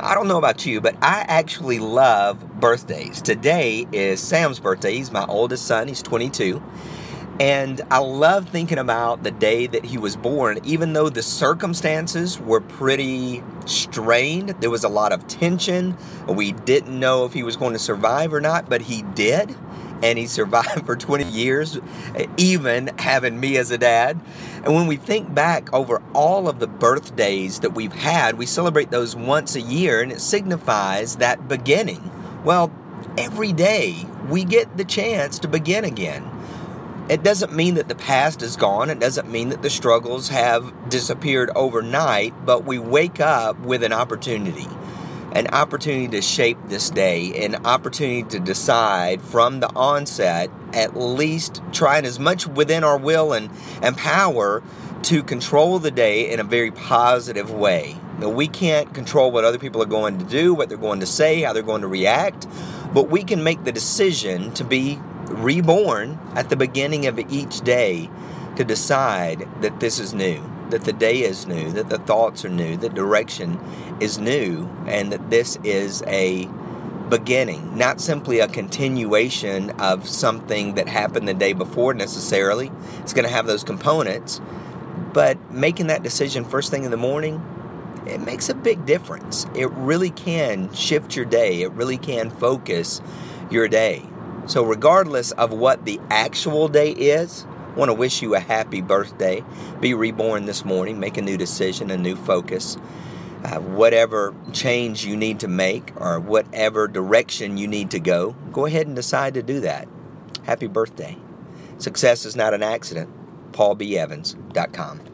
I don't know about you, but I actually love birthdays. Today is Sam's birthday. He's my oldest son. He's 22. And I love thinking about the day that he was born, even though the circumstances were pretty strained. There was a lot of tension. We didn't know if he was going to survive or not, but he did. And he survived for 20 years, even having me as a dad. And when we think back over all of the birthdays that we've had, we celebrate those once a year, and it signifies that beginning. Well, every day we get the chance to begin again. It doesn't mean that the past is gone. It doesn't mean that the struggles have disappeared overnight, but we wake up with an opportunity to shape this day, an opportunity to decide from the onset, at least trying as much within our will and power to control the day in a very positive way. Now, we can't control what other people are going to do, what they're going to say, how they're going to react, but we can make the decision to be reborn at the beginning of each day, to decide that this is new, that the day is new, that the thoughts are new, that direction is new, and that this is a beginning, not simply a continuation of something that happened the day before necessarily. It's going to have those components, but making that decision first thing in the morning, it makes a big difference. It really can shift your day. It really can focus your day. So regardless of what the actual day is, I want to wish you a happy birthday. Be reborn this morning. Make a new decision, a new focus. Whatever change you need to make or whatever direction you need to go, go ahead and decide to do that. Happy birthday. Success is not an accident. PaulBEvans.com